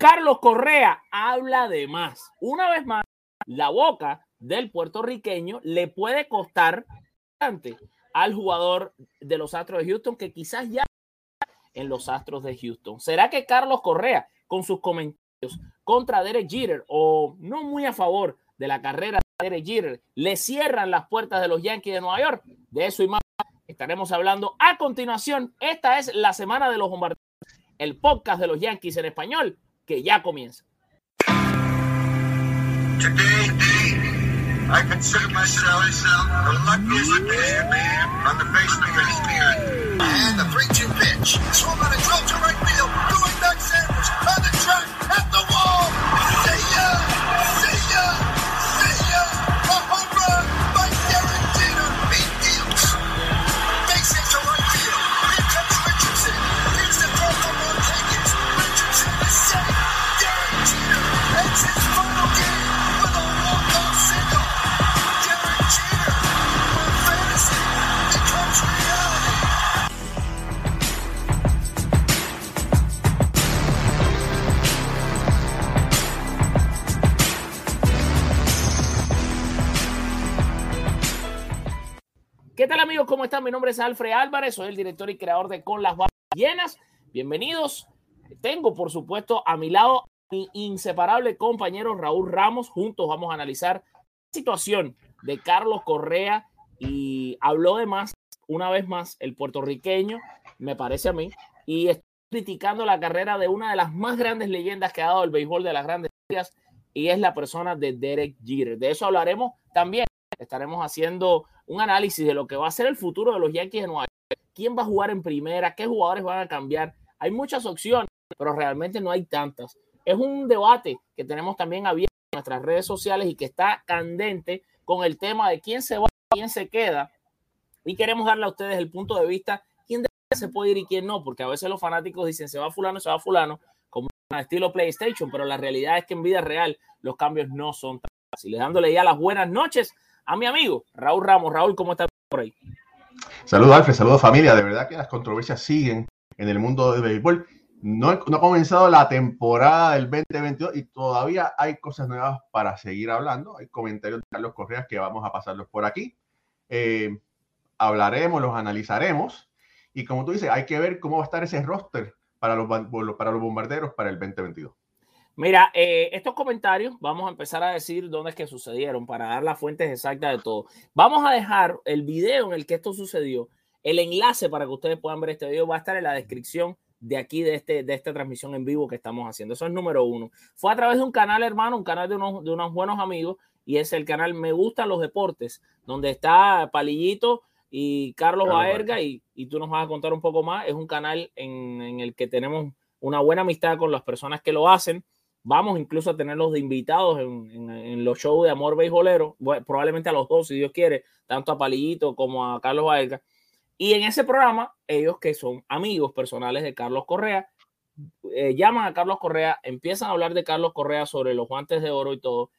Carlos Correa habla de más. Una vez más, la boca del puertorriqueño le puede costar bastante al jugador de los Astros de Houston, que quizás ya en los Astros de Houston. ¿Será que Carlos Correa, con sus comentarios contra Derek Jeter, o no muy a favor de la carrera de Derek Jeter, le cierran las puertas de los Yankees de Nueva York? De eso y más estaremos hablando a continuación. Esta es la semana de los bombarderos, el podcast de los Yankees en español, que ya comienza. Today, I consider myself the luckiest man on the face of the earth. And the 3-2 pitch. Swung on a drill to right field. Going back Sanders on the track at the wall. See ya! See ya! See ya! A home run by Derek Jeter. He deals. Makes it to right field. Here comes Richardson. Here's the throw from Marquez. Richardson is safe. Derek Jeter makes his final game with a walk-off single. Derek Jeter, where fantasy becomes reality. ¿Qué tal, amigos? ¿Cómo están? Mi nombre es Alfred Álvarez, soy el director y creador de Con las Barras Llenas. Bienvenidos. Tengo, por supuesto, a mi lado mi inseparable compañero Raúl Ramos. Juntos vamos a analizar la situación de Carlos Correa, y habló de más, una vez más, el puertorriqueño, me parece a mí, y estoy criticando la carrera de una de las más grandes leyendas que ha dado el béisbol de las grandes ligas, y es la persona de Derek Jeter. De eso hablaremos también. Estaremos haciendo un análisis de lo que va a ser el futuro de los Yankees de Nueva York. ¿Quién va a jugar en primera? ¿Qué jugadores van a cambiar? Hay muchas opciones, pero realmente no hay tantas. Es un debate que tenemos también abierto en nuestras redes sociales y que está candente con el tema de quién se va, quién se queda. Y queremos darle a ustedes el punto de vista, quién de se puede ir y quién no, porque a veces los fanáticos dicen se va fulano, como en estilo PlayStation, pero la realidad es que en vida real los cambios no son tan fáciles. Dándole ya las buenas noches a mi amigo Raúl Ramos. Raúl, ¿cómo estás por ahí? Saludos, Alfred, saludos, familia. De verdad que las controversias siguen en el mundo del béisbol. No ha comenzado la temporada del 2022 y todavía hay cosas nuevas para seguir hablando. Hay comentarios de Carlos Correa que vamos a pasarlos por aquí. Hablaremos, los analizaremos. Y como tú dices, hay que ver cómo va a estar ese roster para los bombarderos para el 2022. Mira, estos comentarios vamos a empezar a decir dónde es que sucedieron para dar las fuentes exactas de todo. Vamos a dejar el video en el que esto sucedió. El enlace para que ustedes puedan ver este video va a estar en la descripción de aquí de esta transmisión en vivo que estamos haciendo. Eso es número uno. Fue a través de un canal, hermano, un canal de unos buenos amigos, y es el canal Me Gustan los Deportes, donde está Palillito y Carlos Baez, y tú nos vas a contar un poco más. Es un canal en el que tenemos una buena amistad con las personas que lo hacen. Vamos incluso a tenerlos de invitados en los shows de Amor Beisbolero, probablemente a los dos, si Dios quiere, tanto a Palillito como a Carlos Baez. Y en ese programa, ellos que son amigos personales de Carlos Correa, llaman a Carlos Correa, empiezan a hablar de Carlos Correa sobre los guantes de oro y todo.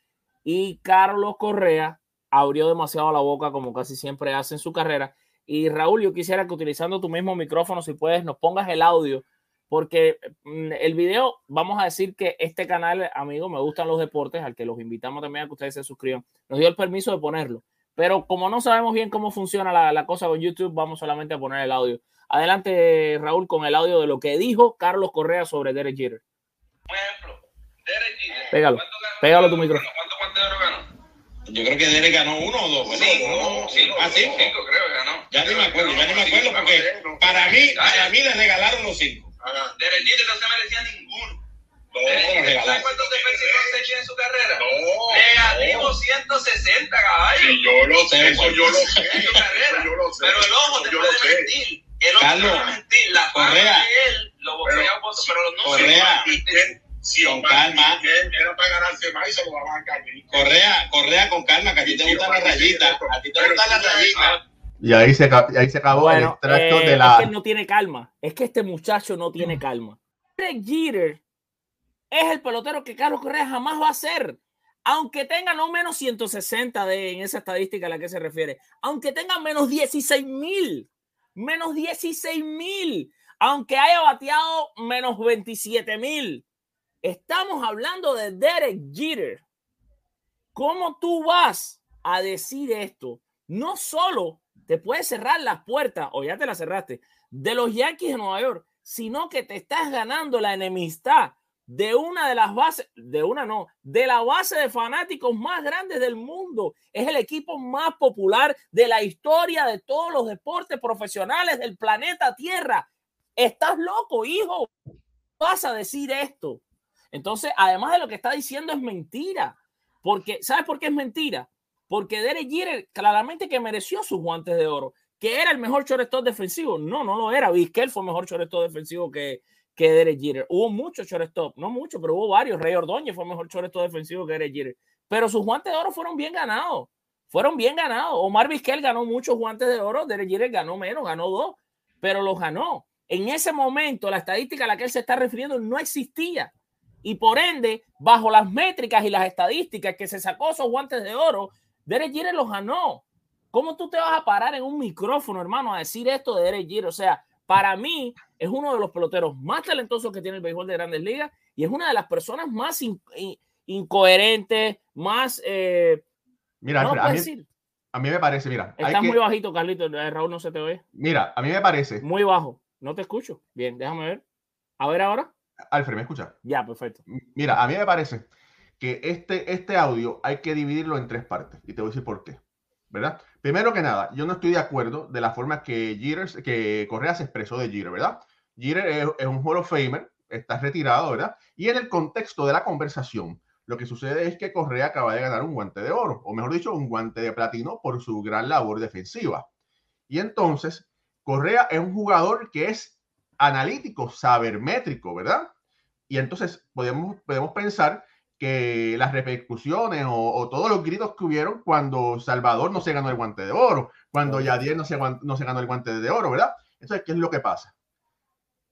Y Carlos Correa abrió demasiado la boca, como casi siempre hace en su carrera. Y Raúl, yo quisiera que utilizando tu mismo micrófono, si puedes, nos pongas el audio, porque el video, vamos a decir que este canal, amigo, Me Gustan los Deportes, al que los invitamos también a que ustedes se suscriban, nos dio el permiso de ponerlo. Pero como no sabemos bien cómo funciona la cosa con YouTube, vamos solamente a poner el audio. Adelante, Raúl, con el audio de lo que dijo Carlos Correa sobre Derek Jeter. Por ejemplo, Derek Jeter. Pégalo tu micrófono. ¿Cuántos guantes de oro ganó? Yo creo que Derek ganó uno o dos. Cinco, creo que ganó. Ya ni me acuerdo, porque para mí le regalaron los cinco. Derek Jeter no se merecía ninguno. ¿Sabes cuántos defensas y tiene en su carrera? Negativo 160, caballo. Sí, yo lo sé. En su carrera. Pero el ojo te puede mentir. El ojo te puede mentir. La fama de él lo boxea un poco, pero los números. Correa, Si con calma. Era para ganarse más y se lo daban a Carlito. Correa con calma, que a ti te gustan las rayitas. A ti te gustan las rayitas. Y ahí se acabó el extracto de la... Es que no tiene calma. Es que este muchacho no tiene calma. Derek Jeter es el pelotero que Carlos Correa jamás va a ser. Aunque tenga no menos 160 en esa estadística a la que se refiere. Aunque tenga menos 16,000. Menos 16,000. Aunque haya bateado menos 27,000. Estamos hablando de Derek Jeter. ¿Cómo tú vas a decir esto? No solo te puedes cerrar las puertas, o ya te las cerraste, de los Yankees de Nueva York, sino que te estás ganando la enemistad de una de las bases, de la base de fanáticos más grandes del mundo. Es el equipo más popular de la historia de todos los deportes profesionales del planeta Tierra. Estás loco, hijo. Vas a decir esto. Entonces, además de lo que está diciendo es mentira. Porque, ¿sabes por qué es mentira? Porque Derek Jeter claramente que mereció sus guantes de oro, que era el mejor shortstop defensivo. No lo era. Vizquel fue mejor shortstop defensivo que Derek Jeter. Hubo muchos shortstop, no muchos, pero hubo varios. Rey Ordóñez fue mejor shortstop defensivo que Derek Jeter. Pero sus guantes de oro fueron bien ganados. Omar Vizquel ganó muchos guantes de oro. Derek Jeter ganó menos, ganó 2, pero los ganó. En ese momento, la estadística a la que él se está refiriendo no existía. Y por ende, bajo las métricas y las estadísticas que se sacó esos guantes de oro, Derek Jeter los ganó. ¿Cómo tú te vas a parar en un micrófono, hermano, a decir esto de Derek Jeter? O sea, para mí es uno de los peloteros más talentosos que tiene el béisbol de Grandes Ligas y es una de las personas más incoherentes, más... mira, no puedo decir. A mí me parece, mira... Estás muy bajito, Carlito. Raúl, no se te ve. Mira, a mí me parece... Muy bajo. No te escucho. Bien, déjame ver. A ver ahora. Alfred, ¿me escuchas? Ya, perfecto. Mira, a mí me parece que este audio hay que dividirlo en 3 partes. Y te voy a decir por qué. ¿Verdad? Primero que nada, yo no estoy de acuerdo de la forma que Correa se expresó de Jeter, ¿verdad? Jeter es un Hall of Famer, está retirado, ¿verdad? Y en el contexto de la conversación, lo que sucede es que Correa acaba de ganar un guante de oro, o mejor dicho, un guante de platino por su gran labor defensiva. Y entonces, Correa es un jugador que es analítico, sabermétrico, ¿verdad? Y entonces podemos pensar que las repercusiones o todos los gritos que hubieron cuando Salvador no se ganó el guante de oro, cuando Yadier no se ganó el guante de oro, ¿verdad? Entonces, ¿qué es lo que pasa?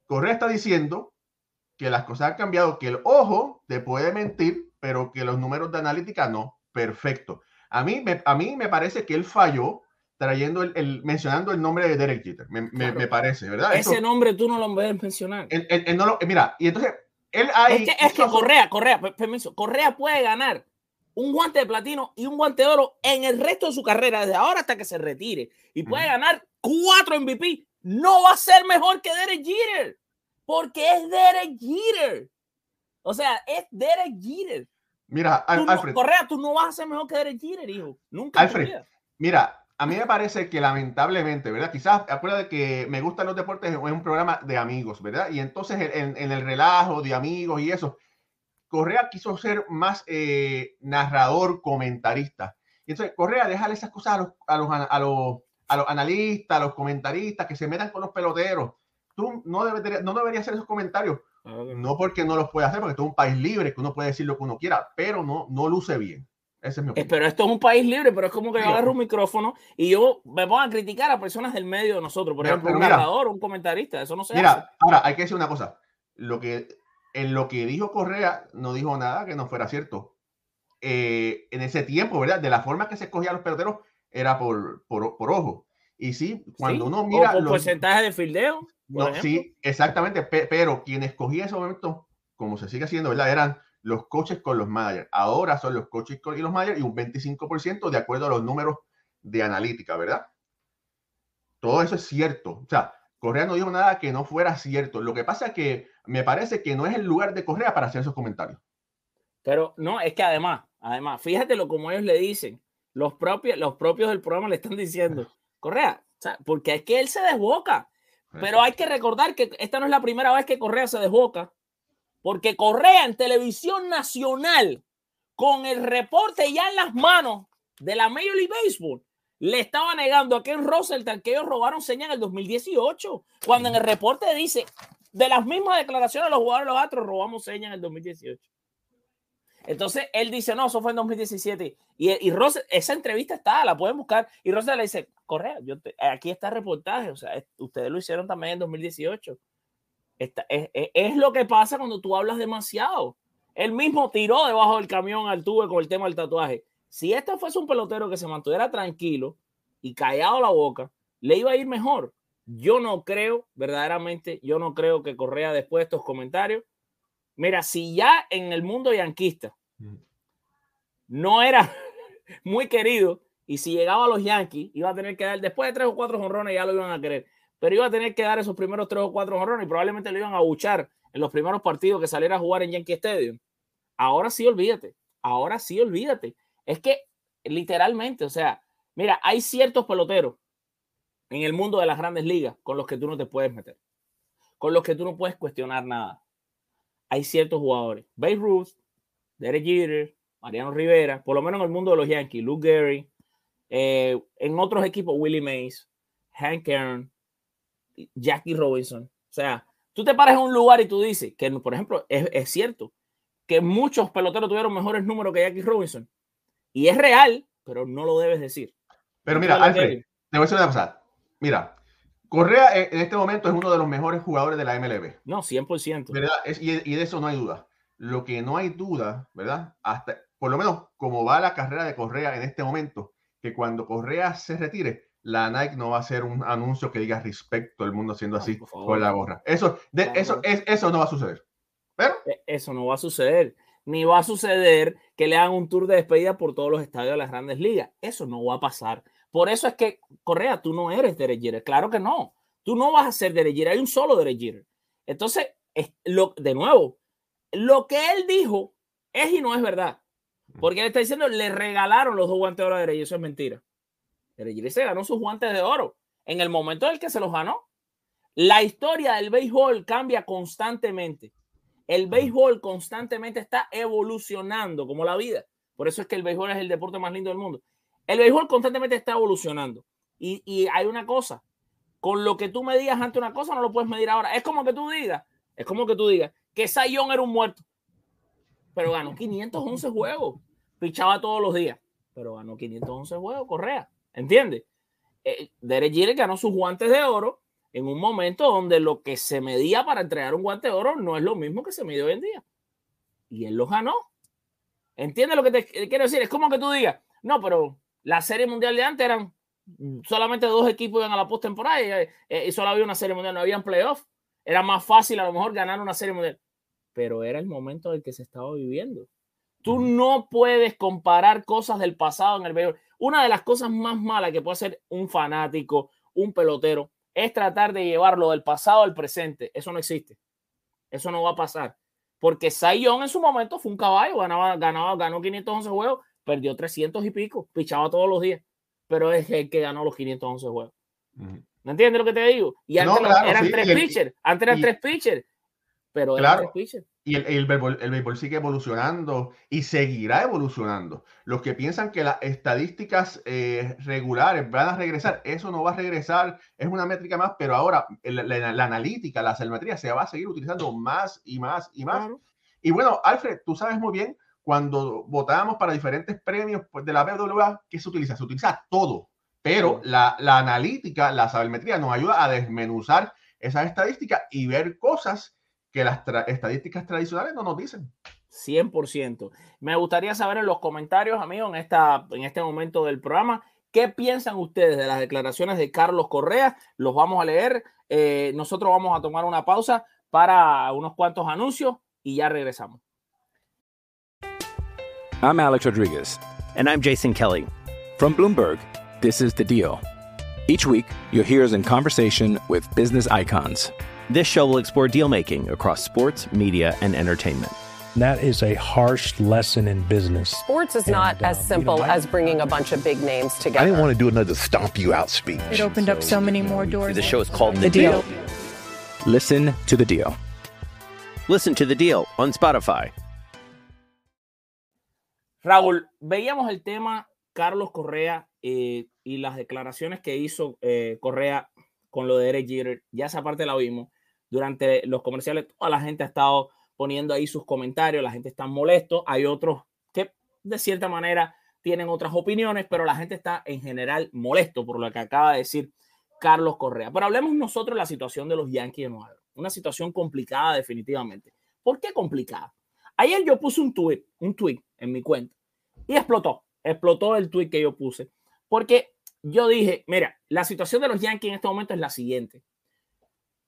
Correa está diciendo que las cosas han cambiado, que el ojo te puede mentir, pero que los números de analítica no. Perfecto. A mí me parece que él falló trayendo mencionando el nombre de Derek Jeter. Me parece, ¿verdad? Ese nombre tú no lo ves mencionar. Él no lo, mira, y entonces... Es que Correa puede ganar un guante de platino y un guante de oro en el resto de su carrera, desde ahora hasta que se retire, y puede ganar 4 MVP. No va a ser mejor que Derek Jeter, porque es Derek Jeter. O sea, es Derek Jeter. Mira, Alfred. Correa, tú no vas a ser mejor que Derek Jeter, hijo. Nunca. Alfred, mira, a mí me parece que lamentablemente, ¿verdad? Quizás, acuérdate que Me Gustan los Deportes es un programa de amigos, ¿verdad? Y entonces en el relajo de amigos y eso, Correa quiso ser más narrador, comentarista. Y entonces, Correa, déjale esas cosas a los analistas, a los comentaristas, que se metan con los peloteros. Tú no deberías hacer esos comentarios. No porque no los puedas hacer, porque tú es un país libre, que uno puede decir lo que uno quiera, pero no luce bien. Ese es mi opinión. Pero esto es un país libre, pero es como que yo agarro un micrófono y yo me pongo a criticar a personas del medio de nosotros, por ejemplo, un narrador, un comentarista, eso no se hace. Mira, ahora hay que decir una cosa, lo que dijo Correa no dijo nada que no fuera cierto. En ese tiempo, ¿verdad? De la forma que se escogían los peloteros era por ojo. Y sí, cuando uno mira... O porcentaje de fildeo. No, sí, exactamente, pero quienes cogían esos momentos, como se sigue haciendo, ¿verdad? Eran los coaches con los managers. Ahora son los coaches y los managers y un 25% de acuerdo a los números de analítica, ¿verdad? Todo eso es cierto. O sea, Correa no dijo nada que no fuera cierto. Lo que pasa es que me parece que no es el lugar de Correa para hacer esos comentarios. Pero no, es que además, fíjate lo como ellos le dicen. Los propios del programa le están diciendo, Correa, o sea, porque es que él se desboca. Pero hay que recordar que esta no es la primera vez que Correa se desboca. Porque Correa en televisión nacional, con el reporte ya en las manos de la Major League Baseball, le estaba negando a Ken Rosenthal que ellos robaron señas en el 2018, cuando en el reporte dice de las mismas declaraciones de los jugadores de los Astros, robamos señas en el 2018. Entonces él dice, no, eso fue en 2017. Y Rosa, esa entrevista está, la pueden buscar. Y Rosa le dice, Correa, aquí está el reportaje. O sea, ustedes lo hicieron también en 2018. Es lo que pasa cuando tú hablas demasiado. Él mismo tiró debajo del camión al tubo con el tema del tatuaje. Si este fuese un pelotero que se mantuviera tranquilo y callado la boca, le iba a ir mejor. Yo no creo, verdaderamente, yo no creo que Correa, después de estos comentarios, mira, si ya en el mundo yanquista no era muy querido, y si llegaba a los Yankees, iba a tener que dar, después de 3 o 4 jonrones ya lo iban a querer, pero iba a tener que dar esos primeros 3 o 4 jonrones y probablemente lo iban a abuchar en los primeros partidos que saliera a jugar en Yankee Stadium. Ahora sí, olvídate. Es que literalmente, o sea, mira, hay ciertos peloteros en el mundo de las grandes ligas con los que tú no te puedes meter, con los que tú no puedes cuestionar nada. Hay ciertos jugadores, Babe Ruth, Derek Jeter, Mariano Rivera, por lo menos en el mundo de los Yankees, Luke Gary, en otros equipos, Willie Mays, Hank Aaron, Jackie Robinson. O sea, tú te paras en un lugar y tú dices que, por ejemplo, es cierto que muchos peloteros tuvieron mejores números que Jackie Robinson. Y es real, pero no lo debes decir. Pero mira, Alfred, te voy a decir una cosa. Mira, Correa en este momento es uno de los mejores jugadores de la MLB. No, 100%. ¿Verdad? Y de eso no hay duda. Lo que no hay duda, ¿verdad? Hasta, por lo menos, como va la carrera de Correa en este momento, que cuando Correa se retire, la Nike no va a hacer un anuncio que diga respecto al mundo haciendo así con la gorra. Eso no va a suceder. ¿Pero? Eso no va a suceder. Ni va a suceder que le hagan un tour de despedida por todos los estadios de las grandes ligas. Eso no va a pasar. Por eso es que, Correa, tú no eres Derek Jeter. Claro que no. Tú no vas a ser Derek Jeter. Hay un solo Derek Jeter. Entonces, de nuevo, lo que él dijo es y no es verdad. Porque él está diciendo, le regalaron los 2 guantes de oro a Derek Jeter. Eso es mentira. Derek Jeter se ganó sus guantes de oro en el momento en el que se los ganó. La historia del béisbol cambia constantemente. El béisbol constantemente está evolucionando como la vida. Por eso es que el béisbol es el deporte más lindo del mundo. El béisbol constantemente está evolucionando. Y hay una cosa, con lo que tú me digas ante una cosa no lo puedes medir ahora. Es como que tú digas que Sayón era un muerto, pero ganó 511 juegos. Pichaba todos los días, pero ganó 511 juegos, Correa. ¿Entiendes? Derek Jeter ganó sus guantes de oro en un momento donde lo que se medía para entregar un guante de oro no es lo mismo que se mide hoy en día. Y él los ganó. ¿Entiendes lo que te quiero decir? Es como que tú digas, no, pero... La serie mundial de antes eran solamente 2 equipos iban a la postemporada y solo había una serie mundial, no había playoffs. Era más fácil a lo mejor ganar una serie mundial, pero era el momento del que se estaba viviendo. Tú no puedes comparar cosas del pasado en el béisbol. Una de las cosas más malas que puede hacer un fanático, un pelotero, es tratar de llevarlo del pasado al presente. Eso no existe. Eso no va a pasar. Porque Cy Young en su momento fue un caballo, ganó 511 juegos. Perdió 300 y pico, pichaba todos los días, pero es el que ganó los 511 juegos. ¿Me entiendes lo que te digo? Y antes no, claro, eran sí, 3 pitchers, antes eran 3 pitchers, pero claro, eran 3 pitchers. Y el béisbol sigue evolucionando y seguirá evolucionando. Los que piensan que las estadísticas regulares van a regresar, eso no va a regresar, es una métrica más, pero ahora la analítica, la sabermetría se va a seguir utilizando más y más y más. Claro. Y bueno, Alfred, tú sabes muy bien cuando votábamos para diferentes premios de la BWA, ¿qué se utiliza? Se utiliza todo, pero la analítica, la sabermetría nos ayuda a desmenuzar esas estadísticas y ver cosas que las estadísticas tradicionales no nos dicen. 100%. Me gustaría saber en los comentarios, amigos, en este momento del programa, ¿qué piensan ustedes de las declaraciones de Carlos Correa? Los vamos a leer. Nosotros vamos a tomar una pausa para unos cuantos anuncios y ya regresamos. I'm Alex Rodriguez. And I'm Jason Kelly. From Bloomberg, this is The Deal. Each week, you'll hear us in conversation with business icons. This show will explore deal-making across sports, media, and entertainment. That is a harsh lesson in business. Sports is not as simple as bringing a bunch of big names together. I didn't want to do another stomp you out speech. It opened up so many more doors. The show is called The Deal. Listen to The Deal. Listen to The Deal on Spotify. Raúl, veíamos el tema Carlos Correa y las declaraciones que hizo Correa con lo de Derek Jeter. Ya esa parte la vimos. durante los comerciales, toda la gente ha estado poniendo ahí sus comentarios, la gente está molesto, hay otros que de cierta manera tienen otras opiniones, pero la gente está en general molesto por lo que acaba de decir Carlos Correa. Pero hablemos nosotros de la situación de los Yankees de Nueva York, una situación complicada definitivamente. ¿Por qué complicada? Ayer yo puse un tweet en mi cuenta y explotó el tweet que yo puse, porque yo dije, mira, la situación de los Yankees en este momento es la siguiente.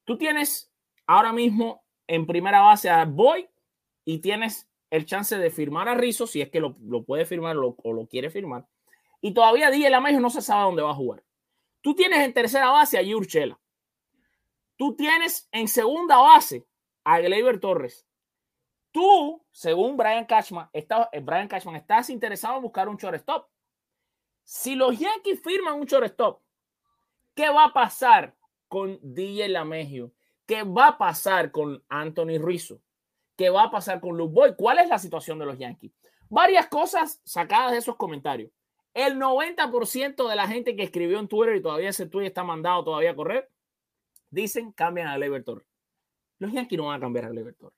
Tú tienes ahora mismo en primera base a Boy y tienes el chance de firmar a Rizzo, si es que lo puede firmar o lo quiere firmar. Y todavía DJ LeMahieu no se sabe dónde va a jugar. Tú tienes en tercera base a Urshela. Tú tienes en segunda base a Gleyber Torres. Tú, según Brian Cashman, estás interesado en buscar un shortstop. Si los Yankees firman un shortstop, ¿qué va a pasar con DJ LeMahieu? ¿Qué va a pasar con Anthony Rizzo? ¿Qué va a pasar con Luke Boy? ¿Cuál es la situación de los Yankees? Varias cosas sacadas de esos comentarios. El 90% de la gente que escribió en Twitter, y todavía ese tweet está mandado todavía a correr, dicen cambian a Gleyber Torres. Los Yankees no van a cambiar a Gleyber Torres.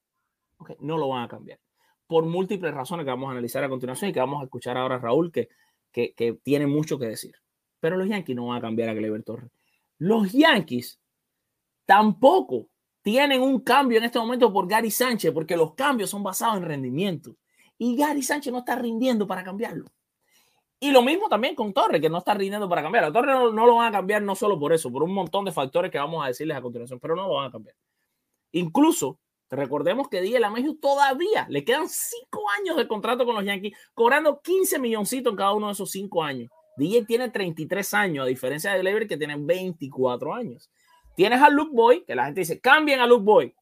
Okay, no lo van a cambiar. Por múltiples razones que vamos a analizar a continuación y que vamos a escuchar ahora a Raúl, que tiene mucho que decir. Pero los Yankees no van a cambiar a Gleyber Torres. Los Yankees tampoco tienen un cambio en este momento por Gary Sánchez, porque los cambios son basados en rendimiento. Y Gary Sánchez no está rindiendo para cambiarlo. Y lo mismo también con Torres, que no está rindiendo para cambiarlo. A Torres no lo van a cambiar no solo por eso, por un montón de factores que vamos a decirles a continuación, pero no lo van a cambiar. Incluso, recordemos que DJ LeMahieu todavía le quedan 5 años de contrato con los Yankees, cobrando 15 milloncitos en cada uno de esos 5 años. DJ tiene 33 años, a diferencia de Gleyber, que tiene 24 años. Tienes a Luke Boy, que la gente dice, cambien a Luke Boy.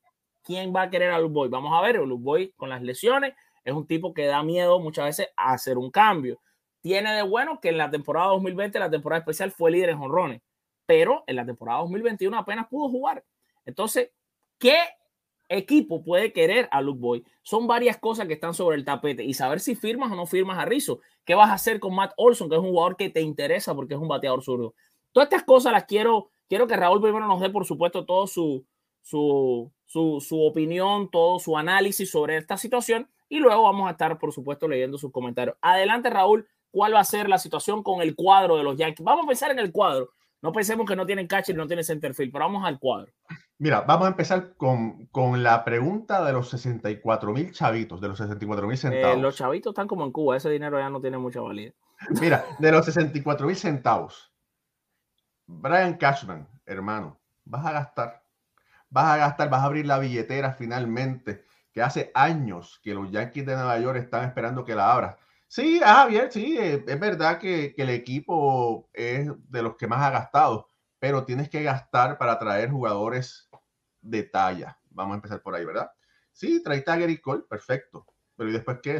¿Quién va a querer a Luke Boy? Vamos a ver, Luke Boy con las lesiones es un tipo que da miedo muchas veces a hacer un cambio. Tiene de bueno que en la temporada 2020, la temporada especial, fue líder en jonrones, pero en la temporada 2021 apenas pudo jugar. Entonces, ¿qué equipo puede querer a Luke Boy? Son varias cosas que están sobre el tapete y saber si firmas o no firmas a Rizzo. ¿Qué vas a hacer con Matt Olson, que es un jugador que te interesa porque es un bateador zurdo? Todas estas cosas las quiero que Raúl primero nos dé, por supuesto, todo su opinión, todo su análisis sobre esta situación, y luego vamos a estar, por supuesto, leyendo sus comentarios. Adelante, Raúl, ¿cuál va a ser la situación con el cuadro de los Yankees? Vamos a pensar en el cuadro. No pensemos que no tienen catcher, no tienen centerfield, pero vamos al cuadro. Mira, vamos a empezar con la pregunta de los 64,000 chavitos, de los 64,000 centavos. Los chavitos están como en Cuba, ese dinero ya no tiene mucha validez. Mira, de los 64,000 centavos, Brian Cashman, hermano, vas a gastar, vas a abrir la billetera finalmente, que hace años que los Yankees de Nueva York están esperando que la abras. Sí, Javier, sí, es verdad que el equipo es de los que más ha gastado, pero tienes que gastar para traer jugadores de talla. Vamos a empezar por ahí, ¿verdad? Sí, trae Tiger y Cole, perfecto, pero ¿y después qué?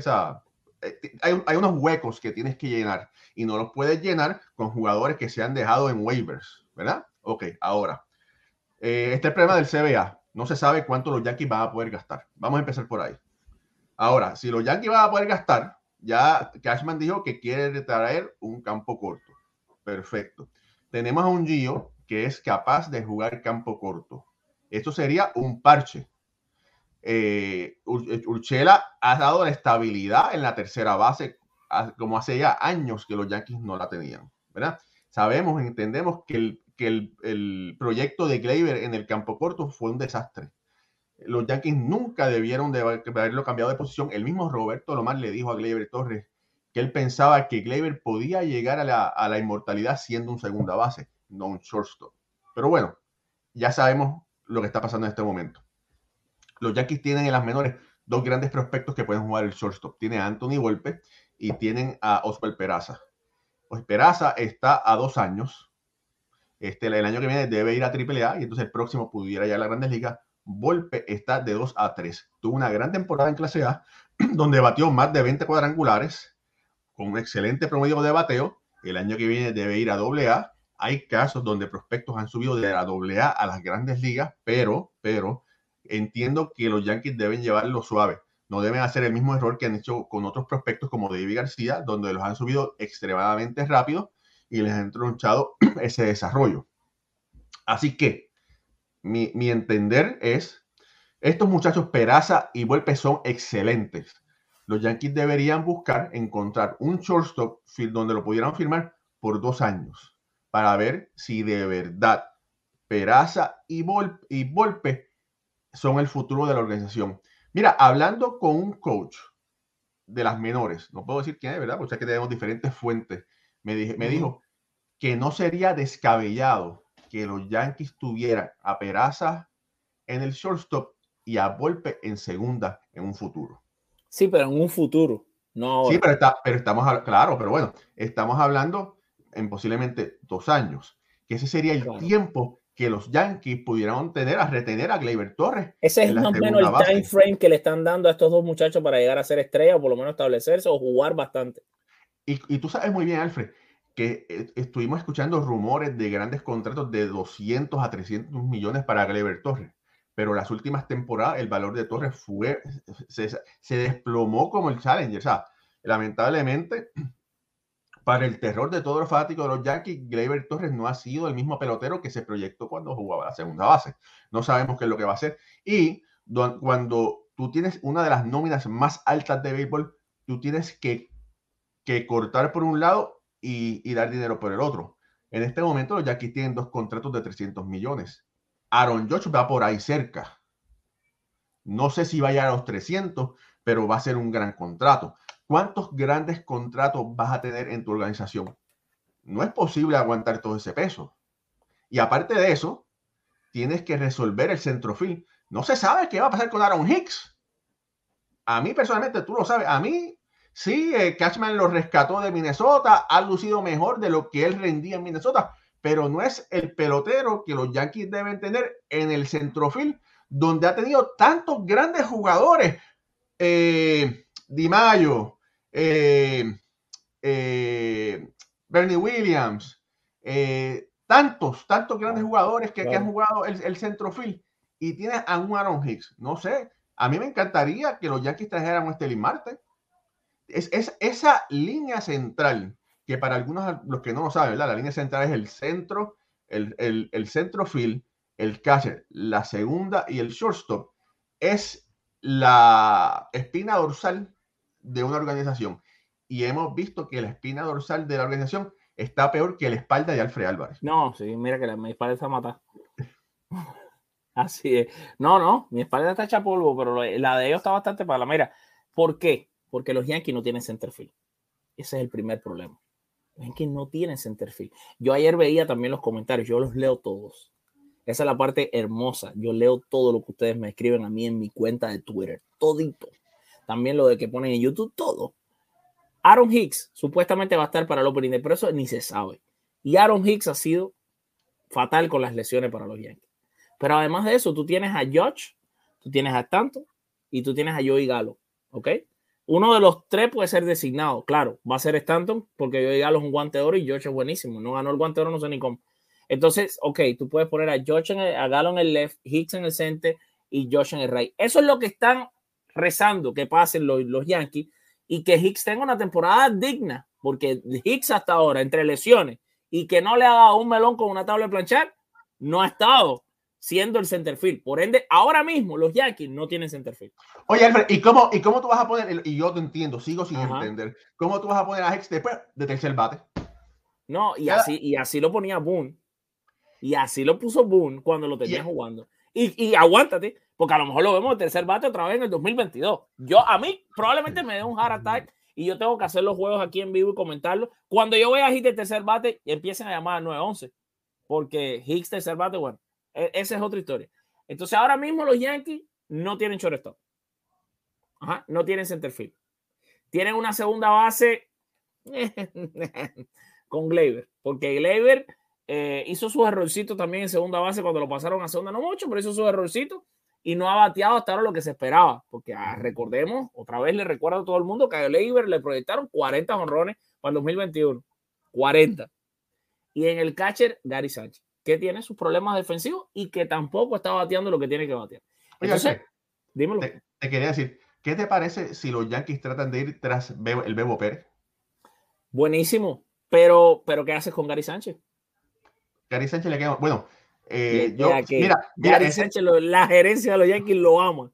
Hay unos huecos que tienes que llenar y no los puedes llenar con jugadores que se han dejado en waivers, ¿verdad? Ok, ahora, este es el problema del CBA. No se sabe cuánto los Yankees van a poder gastar. Vamos a empezar por ahí. Ahora, si los Yankees van a poder gastar, ya Cashman dijo que quiere traer un campo corto. Perfecto. Tenemos a un Gio que es capaz de jugar campo corto. Esto sería un parche. Urshela ha dado la estabilidad en la tercera base como hace ya años que los Yankees no la tenían, ¿verdad? Sabemos, entendemos que el proyecto de Gleyber en el campo corto fue un desastre. Los Yankees nunca debieron de haberlo cambiado de posición. El mismo Roberto Lomar le dijo a Gleyber Torres que él pensaba que Gleyber podía llegar a la inmortalidad siendo un segunda base, no un shortstop. Pero bueno, ya sabemos lo que está pasando en este momento. Los Yankees tienen en las menores 2 grandes prospectos que pueden jugar el shortstop. Tiene a Anthony Volpe y tienen a Oswaldo Peraza. Oswaldo Peraza está a 2 años. El año que viene debe ir a AAA y entonces el próximo pudiera ir a la Grandes Ligas. Volpe está de 2-3. Tuvo una gran temporada en clase A, donde batió más de 20 cuadrangulares, con un excelente promedio de bateo. El año que viene debe ir a AA. Hay casos donde prospectos han subido de la AA a las Grandes Ligas, pero entiendo que los Yankees deben llevarlo suave. No deben hacer el mismo error que han hecho con otros prospectos como David García, donde los han subido extremadamente rápido y les han tronchado ese desarrollo. Así que mi entender es, estos muchachos Peraza y Volpe son excelentes. Los Yankees deberían buscar encontrar un shortstop donde lo pudieran firmar por 2 años para ver si de verdad Peraza y Volpe son el futuro de la organización. Mira, hablando con un coach de las menores, no puedo decir quién es, ¿verdad? Porque es que tenemos diferentes fuentes. Me dijo que no sería descabellado que los Yankees tuvieran a Peraza en el shortstop y a Volpe en segunda en un futuro. Sí, pero en un futuro. No ahora. Sí, estamos hablando en posiblemente 2 años. Que ese sería el tiempo que los Yankees pudieran retener a Gleyber Torres. Ese es más o menos el time frame que le están dando a estos dos muchachos para llegar a ser estrella o por lo menos establecerse o jugar bastante. Y tú sabes muy bien, Alfred, que estuvimos escuchando rumores de grandes contratos de 200 a 300 millones para Gleyber Torres. Pero las últimas temporadas el valor de Torres se desplomó como el Challenger. O sea, lamentablemente, para el terror de todos los fanáticos de los Yankees, Gleyber Torres no ha sido el mismo pelotero que se proyectó cuando jugaba la segunda base. No sabemos qué es lo que va a hacer. Y cuando tú tienes una de las nóminas más altas de béisbol, tú tienes que cortar por un lado y dar dinero por el otro. En este momento los Yankees tienen 2 contratos de 300 millones. Aaron Josh va por ahí cerca. No sé si va a llegar a los 300, pero va a ser un gran contrato. ¿Cuántos grandes contratos vas a tener en tu organización? No es posible aguantar todo ese peso. Y aparte de eso, tienes que resolver el centrofield. No se sabe qué va a pasar con Aaron Hicks. A mí personalmente, tú lo sabes, a mí sí, Cashman lo rescató de Minnesota, ha lucido mejor de lo que él rendía en Minnesota, pero no es el pelotero que los Yankees deben tener en el centrofield, donde ha tenido tantos grandes jugadores. DiMaggio, Bernie Williams, tantos grandes jugadores que han jugado el centrofield, y tienes a un Aaron Hicks. No sé, a mí me encantaría que los Yankees trajeran a Stelin Marte. Es esa línea central, que para algunos, los que no lo saben, ¿verdad? La línea central es el centro, el centrofield, el catcher, la segunda y el shortstop. Es la espina dorsal de una organización. Y hemos visto que la espina dorsal de la organización está peor que la espalda de Alfred Álvarez. No, sí, mira que mi espalda está matada. Así es. No, mi espalda está hecha polvo, pero la de ellos está bastante para la mira. ¿Por qué? Porque los Yankees no tienen centerfield. Ese es el primer problema. Los Yankees no tienen centerfield. Yo ayer veía también los comentarios, yo los leo todos. Esa es la parte hermosa. Yo leo todo lo que ustedes me escriben a mí en mi cuenta de Twitter. Todito. También lo de que ponen en YouTube, todo. Aaron Hicks supuestamente va a estar para el opening day, pero eso ni se sabe. Y Aaron Hicks ha sido fatal con las lesiones para los Yankees. Pero además de eso, tú tienes a Josh, tú tienes a Stanton y tú tienes a Joey Gallo. ¿Ok? Uno de los tres puede ser designado. Claro, va a ser Stanton porque Joey Gallo es un guante de oro y Josh es buenísimo. No ganó el guante de oro, no sé ni cómo. Entonces, ok, tú puedes poner a Josh a Gallo en el left, Hicks en el center y Josh en el right. Eso es lo que están rezando que pasen los Yankees y que Hicks tenga una temporada digna, porque Hicks hasta ahora, entre lesiones y que no le ha dado un melón con una tabla de planchar, no ha estado siendo el centerfield. Por ende, ahora mismo los Yankees no tienen centerfield. Oye, Alfred, ¿y cómo tú vas a poner? Y yo te entiendo, sigo sin entender. ¿Cómo tú vas a poner a Hicks después de tercer bate? No, y así lo ponía Boone. Y así lo puso Boone cuando lo tenía jugando. Y aguántate, porque a lo mejor lo vemos de tercer bate otra vez en el 2022. A mí probablemente me dé un heart attack y yo tengo que hacer los juegos aquí en vivo y comentarlos. Cuando yo voy a hit de tercer bate, empiecen a llamar a 9-11. Porque Hicks tercer bate, bueno, esa es otra historia. Entonces ahora mismo los Yankees no tienen shortstop. No tienen centerfield. Tienen una segunda base con Gleyber. Porque Gleyber... hizo sus errorcitos también en segunda base cuando lo pasaron a segunda, no mucho, pero hizo sus errorcitos y no ha bateado hasta ahora lo que se esperaba, porque recordemos, otra vez le recuerdo a todo el mundo que a Gleyber le proyectaron 40 jonrones para el 2021, 40. Y en el catcher, Gary Sánchez, que tiene sus problemas defensivos y que tampoco está bateando lo que tiene que batear. Entonces, oye, dímelo. Te quería decir, ¿qué te parece si los Yankees tratan de ir tras el Bebo Pérez? Buenísimo, pero ¿qué haces con Gary Sánchez? Gary Sánchez le queda... Bueno, Gary Sánchez, la gerencia de los Yankees lo ama.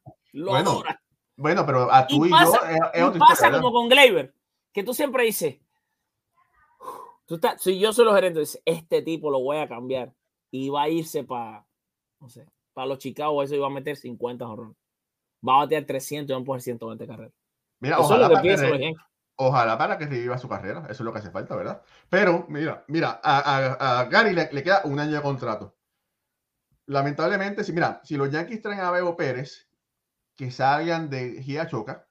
Bueno, pero a tú y pasa, yo es otra pasa historia, como con Gleyber, que tú siempre dices, si yo soy los gerentes, dices, este tipo lo voy a cambiar y va a irse para, no sé, para los Chicago, eso iba a meter 50 jonrones. Va a batear 300 y va a empujar 120 carreras. Mira, eso ojalá, es lo que piensa los Yankees. Ojalá para que reviva su carrera, eso es lo que hace falta, ¿verdad? Pero, mira, a Gary le queda un año de contrato. Lamentablemente, si los Yankees traen a Bebo Pérez, que salgan de Hirachoka,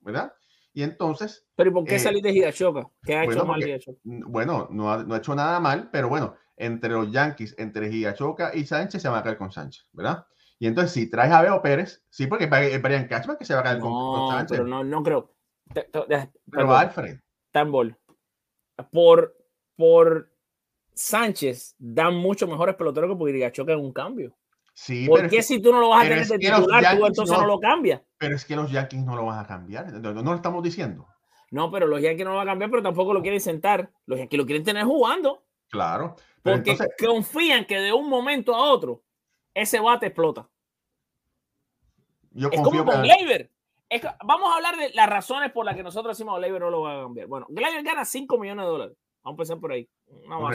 ¿verdad? Y entonces... ¿Pero y por qué salir de Hirachoka? ¿Qué ha hecho mal Hirachoka? Bueno, no ha hecho nada mal, pero bueno, entre los Yankees, entre Hirachoka y Sánchez, se va a caer con Sánchez, ¿verdad? Y entonces, si traes a Bebo Pérez, sí, porque es Brian Cashman que se va a caer con Sánchez. Pero no creo. Pero Alfred. Tambor. Por Sánchez, dan mucho mejores peloteros que porque Hirachoka es un cambio. Sí, ¿por qué si tú no lo vas a tener de titular, tú entonces no lo cambias? Pero es que los Yankees no lo van a cambiar, no lo estamos diciendo. No, pero los Yankees no lo van a cambiar, pero tampoco lo quieren sentar. Los Yankees lo quieren tener jugando. Claro. Pero porque entonces... confían que de un momento a otro ese bate explota. Yo es como con Gleyber. Vamos a hablar de las razones por las que nosotros decimos que Gleyber no lo va a cambiar. Bueno, Gleyber gana $5 millones. Vamos a empezar por ahí. Un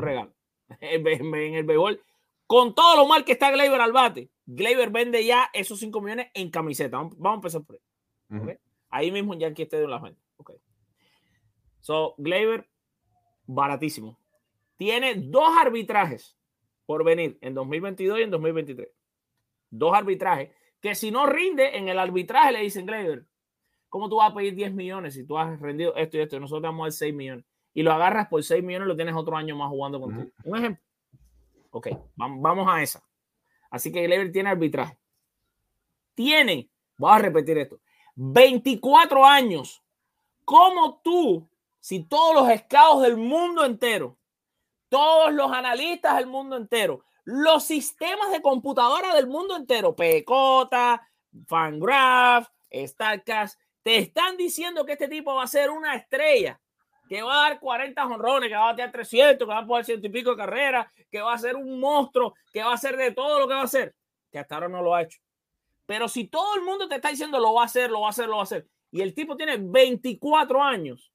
regalo. En el béisbol. Con todo lo mal que está Gleyber al bate, Gleyber vende ya esos $5 millones en camiseta. Vamos a empezar por ahí. ¿Okay? Ahí mismo un Yankee Stadium en la gente. Okay. So, Gleyber, baratísimo. Tiene 2 arbitrajes por venir en 2022 y en 2023. 2 arbitrajes que si no rinde en el arbitraje le dicen, Gleyber, ¿cómo tú vas a pedir 10 millones si tú has rendido esto y esto? Y nosotros te vamos a dar 6 millones. Y lo agarras por 6 millones y lo tienes otro año más jugando contigo. Un ejemplo. Ok, vamos a esa. Así que Gleyber tiene arbitraje. Tiene, voy a repetir esto, 24 años. ¿Cómo tú, si todos los scouts del mundo entero, todos los analistas del mundo entero, los sistemas de computadora del mundo entero, Pecota, Fangraph, Statcast, te están diciendo que este tipo va a ser una estrella? Que va a dar 40 jonrones, que va a batear 300, que va a poder 100 y pico de carreras, que va a ser un monstruo, que va a hacer de todo lo que va a hacer, que hasta ahora no lo ha hecho. Pero si todo el mundo te está diciendo lo va a hacer, y el tipo tiene 24 años,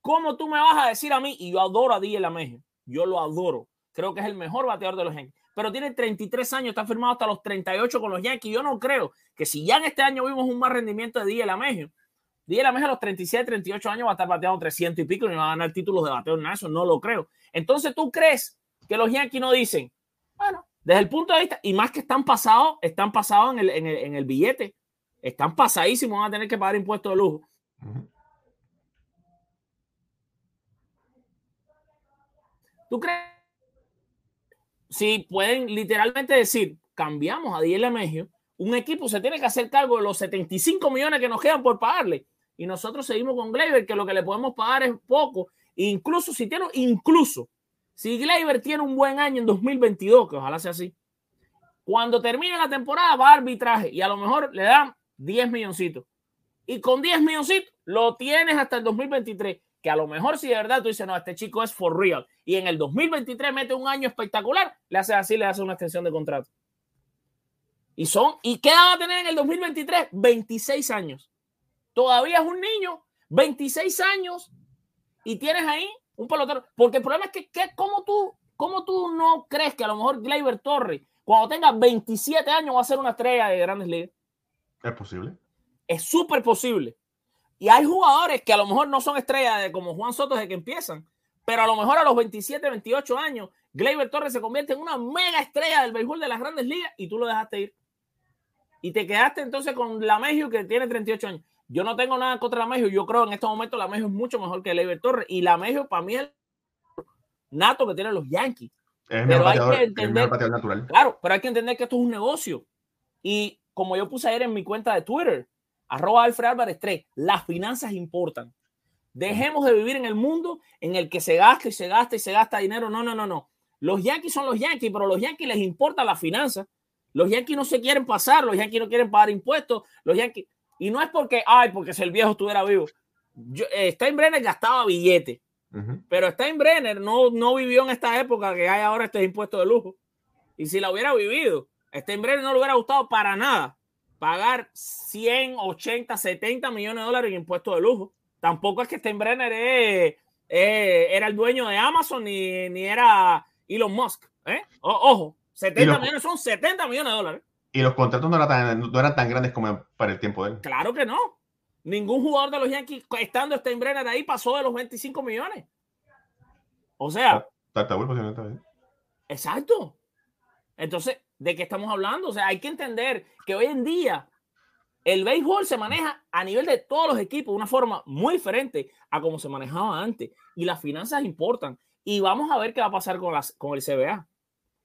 ¿cómo tú me vas a decir a mí? Y yo adoro a DJ LeMahieu, yo lo adoro, creo que es el mejor bateador de los Yankees, pero tiene 33 años, está firmado hasta los 38 con los Yankees. Yo no creo que si ya en este año vimos un mal rendimiento de DJ LeMahieu, DJ LeMahieu a los 37, 38 años va a estar bateando 300 y pico y va a ganar títulos de bateo en eso. No lo creo. Entonces, ¿tú crees que los Yankees no dicen? Bueno, desde el punto de vista, y más que están pasados en el billete. Están pasadísimos, van a tener que pagar impuestos de lujo. ¿Tú crees? Si pueden literalmente decir, cambiamos a DJ LeMahieu, un equipo se tiene que hacer cargo de los 75 millones que nos quedan por pagarle. Y nosotros seguimos con Gleyber, que lo que le podemos pagar es poco. Incluso si Gleyber tiene un buen año en 2022, que ojalá sea así, cuando termine la temporada va a arbitraje y a lo mejor le dan 10 milloncitos. Y con 10 milloncitos lo tienes hasta el 2023, que a lo mejor si de verdad tú dices, no, este chico es for real. Y en el 2023 mete un año espectacular, le hace una extensión de contrato. ¿Y qué va a tener en el 2023? 26 años. Todavía es un niño, 26 años, y tienes ahí un pelotero. Porque el problema es que ¿cómo tú no crees que a lo mejor Gleyber Torres, cuando tenga 27 años, va a ser una estrella de Grandes Ligas? Es posible. Es súper posible. Y hay jugadores que a lo mejor no son estrellas como Juan Soto desde que empiezan, pero a lo mejor a los 27, 28 años, Gleyber Torres se convierte en una mega estrella del béisbol de las Grandes Ligas y tú lo dejaste ir. Y te quedaste entonces con LeMahieu, que tiene 38 años. Yo no tengo nada contra LeMahieu. Yo creo que en estos momentos LeMahieu es mucho mejor que Gleyber Torres. Y LeMahieu para mí es el nato que tienen los Yankees. Es pero bateador, hay que entender, es natural. Claro, pero hay que entender que esto es un negocio. Y como yo puse ayer en mi cuenta de Twitter, @AlfredAlvarez3, las finanzas importan. Dejemos de vivir en el mundo en el que se gasta y se gasta y se gasta dinero. No. Los Yankees son los Yankees, pero a los Yankees les importan las finanzas. Los Yankees no se quieren pasar, los Yankees no quieren pagar impuestos, los Yankees... Y no es porque si el viejo estuviera vivo. Steinbrenner gastaba billetes, pero Steinbrenner no vivió en esta época que hay ahora estos impuestos de lujo. Y si la hubiera vivido, Steinbrenner no le hubiera gustado para nada pagar 180, 70 millones de dólares en impuestos de lujo. Tampoco es que Steinbrenner era el dueño de Amazon ni era Elon Musk. Ojo, 70 millones son 70 millones de dólares. Y los contratos no eran tan grandes como para el tiempo de él. Claro que no. Ningún jugador de los Yankees, estando Steinbrenner ahí, pasó de los 25 millones. O sea... Tartabull posiblemente también. Exacto. Entonces, ¿de qué estamos hablando? O sea, hay que entender que hoy en día el béisbol se maneja a nivel de todos los equipos de una forma muy diferente a como se manejaba antes. Y las finanzas importan. Y vamos a ver qué va a pasar con el CBA.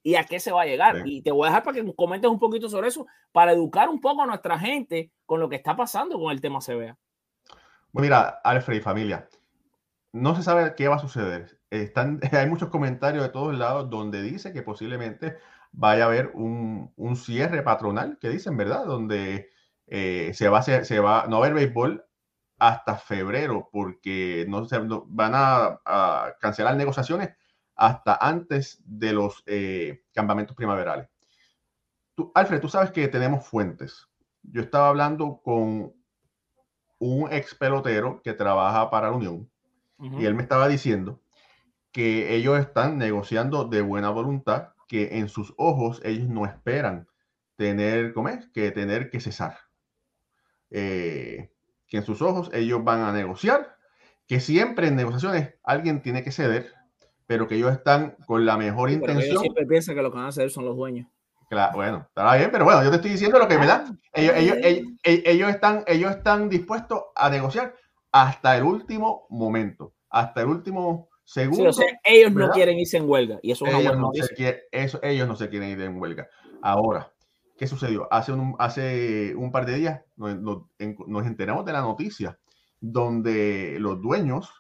Y a qué se va a llegar. Sí. Y te voy a dejar para que comentes un poquito sobre eso, para educar un poco a nuestra gente con lo que está pasando con el tema CBA. Bueno, mira, Alfred y familia, no se sabe qué va a suceder. Hay muchos comentarios de todos lados donde dice que posiblemente vaya a haber un cierre patronal, que dicen, ¿verdad? Donde no va a haber béisbol hasta febrero, porque van a cancelar negociaciones hasta antes de los campamentos primaverales. Alfred, tú sabes que tenemos fuentes. Yo estaba hablando con un ex pelotero que trabaja para la Unión, uh-huh, y él me estaba diciendo que ellos están negociando de buena voluntad, que en sus ojos ellos no esperan tener que cesar. Que en sus ojos ellos van a negociar, que siempre en negociaciones alguien tiene que ceder, pero que ellos están con la mejor intención. Ellos siempre piensan que lo que van a hacer son los dueños. Claro, bueno, está bien, pero bueno, yo te estoy diciendo lo que me da. Ellos están dispuestos a negociar hasta el último momento, hasta el último segundo. Sí, o sea, ellos, ¿verdad?, no quieren irse en huelga. Y eso es una buena noticia. Ellos no se quieren ir en huelga. Ahora, ¿qué sucedió? Hace un par de días nos enteramos de la noticia donde los dueños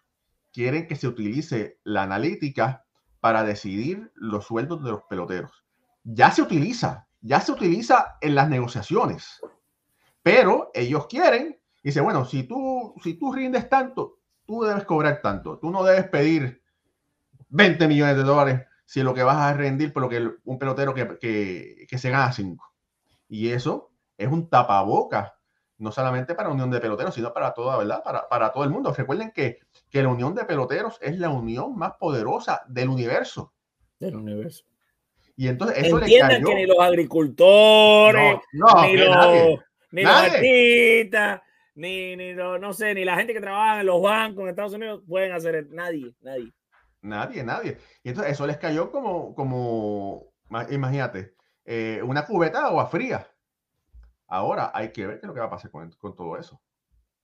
quieren que se utilice la analítica para decidir los sueldos de los peloteros. Ya se utiliza en las negociaciones, pero ellos quieren, dice, bueno, si tú rindes tanto, tú debes cobrar tanto, tú no debes pedir 20 millones de dólares si lo que vas a rendir por lo que un pelotero que se gana 5. Y eso es un tapabocas, no solamente para la Unión de Peloteros, sino para toda, ¿verdad?, para todo el mundo. Recuerden que la Unión de Peloteros es la unión más poderosa del universo. Del universo. Y entonces eso le cayó. Que ni los agricultores, ni la gente que trabaja en los bancos en Estados Unidos pueden hacer eso. Nadie. Y entonces eso les cayó como imagínate, una cubeta de agua fría. Ahora hay que ver qué es lo que va a pasar con todo eso.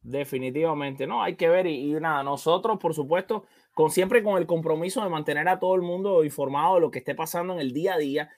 Definitivamente, no, hay que ver y nada, nosotros por supuesto siempre con el compromiso de mantener a todo el mundo informado de lo que esté pasando en el día a día.